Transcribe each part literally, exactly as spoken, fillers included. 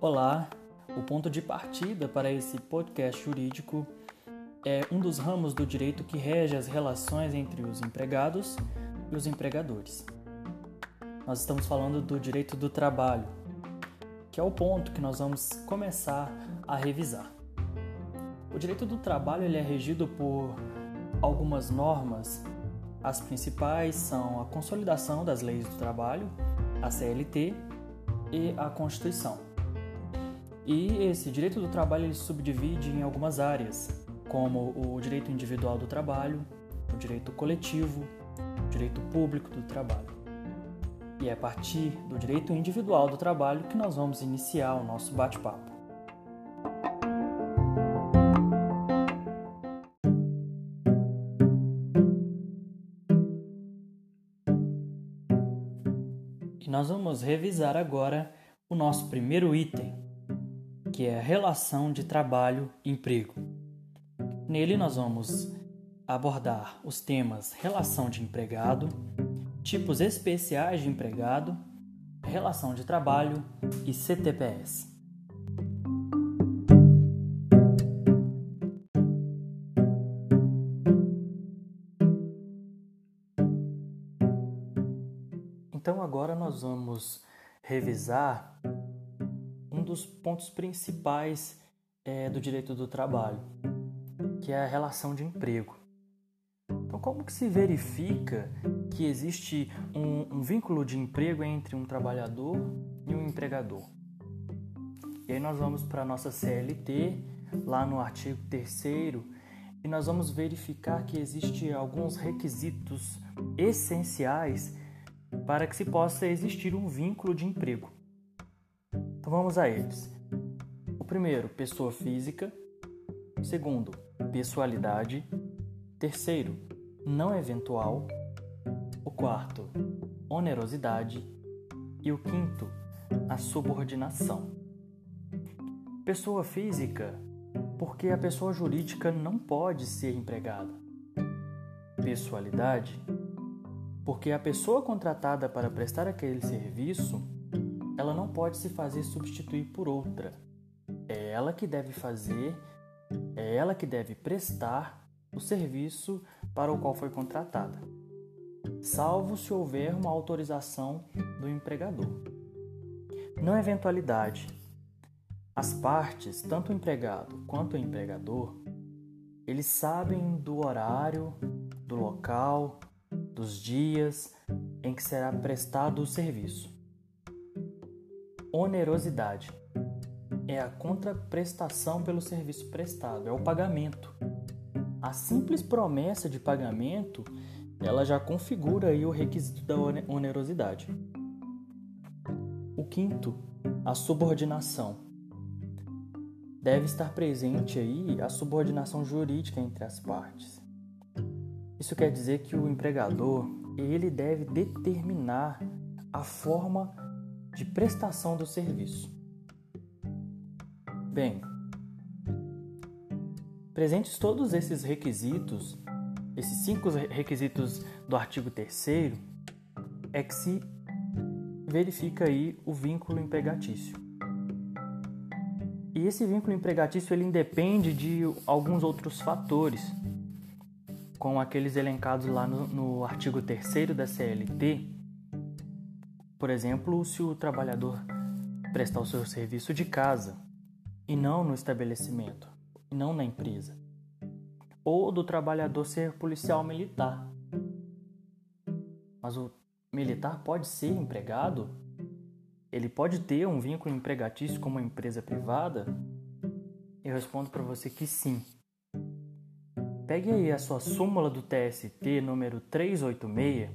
Olá, o ponto de partida para esse podcast jurídico é um dos ramos do direito que rege as relações entre os empregados e os empregadores. Nós estamos falando do direito do trabalho, que é o ponto que nós vamos começar a revisar. O direito do trabalho ele é regido por algumas normas. As principais são a Consolidação das Leis do Trabalho, a C L T e a Constituição. E esse direito do trabalho ele subdivide em algumas áreas, como o direito individual do trabalho, o direito coletivo, o direito público do trabalho. E é a partir do direito individual do trabalho que nós vamos iniciar o nosso bate-papo. Nós vamos revisar agora o nosso primeiro item, que é a relação de trabalho-emprego. Nele nós vamos abordar os temas relação de empregado, tipos especiais de empregado, relação de trabalho e C T P S. Então agora nós vamos revisar um dos pontos principais é, do direito do trabalho, que é a relação de emprego. Então como que se verifica que existe um, um vínculo de emprego entre um trabalhador e um empregador? E aí nós vamos para a nossa C L T, lá no artigo terceiro, e nós vamos verificar que existem alguns requisitos essenciais para que se possa existir um vínculo de emprego. Então vamos a eles. O primeiro, pessoa física. O segundo, pessoalidade. Terceiro, não eventual. O quarto, onerosidade. E o quinto, a subordinação. Pessoa física, porque a pessoa jurídica não pode ser empregada. Pessoalidade, porque a pessoa contratada para prestar aquele serviço, ela não pode se fazer substituir por outra. É ela que deve fazer, é ela que deve prestar o serviço para o qual foi contratada, salvo se houver uma autorização do empregador. Não eventualidade. As partes, tanto o empregado quanto o empregador, eles sabem do horário, do local, dos dias em que será prestado o serviço. Onerosidade é a contraprestação pelo serviço prestado, é o pagamento. A simples promessa de pagamento, ela já configura aí o requisito da onerosidade. O quinto, a subordinação. Deve estar presente aí a subordinação jurídica entre as partes. Isso quer dizer que o empregador, ele deve determinar a forma de prestação do serviço. Bem, presentes todos esses requisitos, esses cinco requisitos do artigo terceiro, é que se verifica aí o vínculo empregatício. E esse vínculo empregatício, ele independe de alguns outros fatores, com aqueles elencados lá no, no artigo terceiro da C L T. Por exemplo, se o trabalhador prestar o seu serviço de casa e não no estabelecimento, e não na empresa, ou do trabalhador ser policial militar. Mas o militar pode ser empregado? Ele pode ter um vínculo empregatício com uma empresa privada? Eu respondo para você que sim. Pegue aí a sua súmula do T S T número trezentos e oitenta e seis,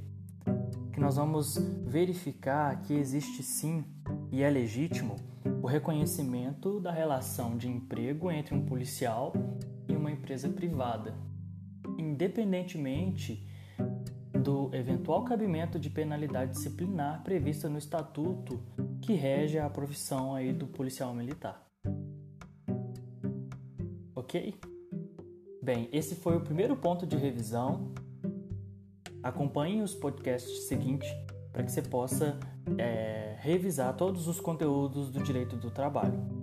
que nós vamos verificar que existe sim e é legítimo o reconhecimento da relação de emprego entre um policial e uma empresa privada, independentemente do eventual cabimento de penalidade disciplinar prevista no estatuto que rege a profissão aí do policial militar. Ok? Bem, esse foi o primeiro ponto de revisão acompanhe os podcasts seguintes para que você possa é, revisar todos os conteúdos do direito do trabalho.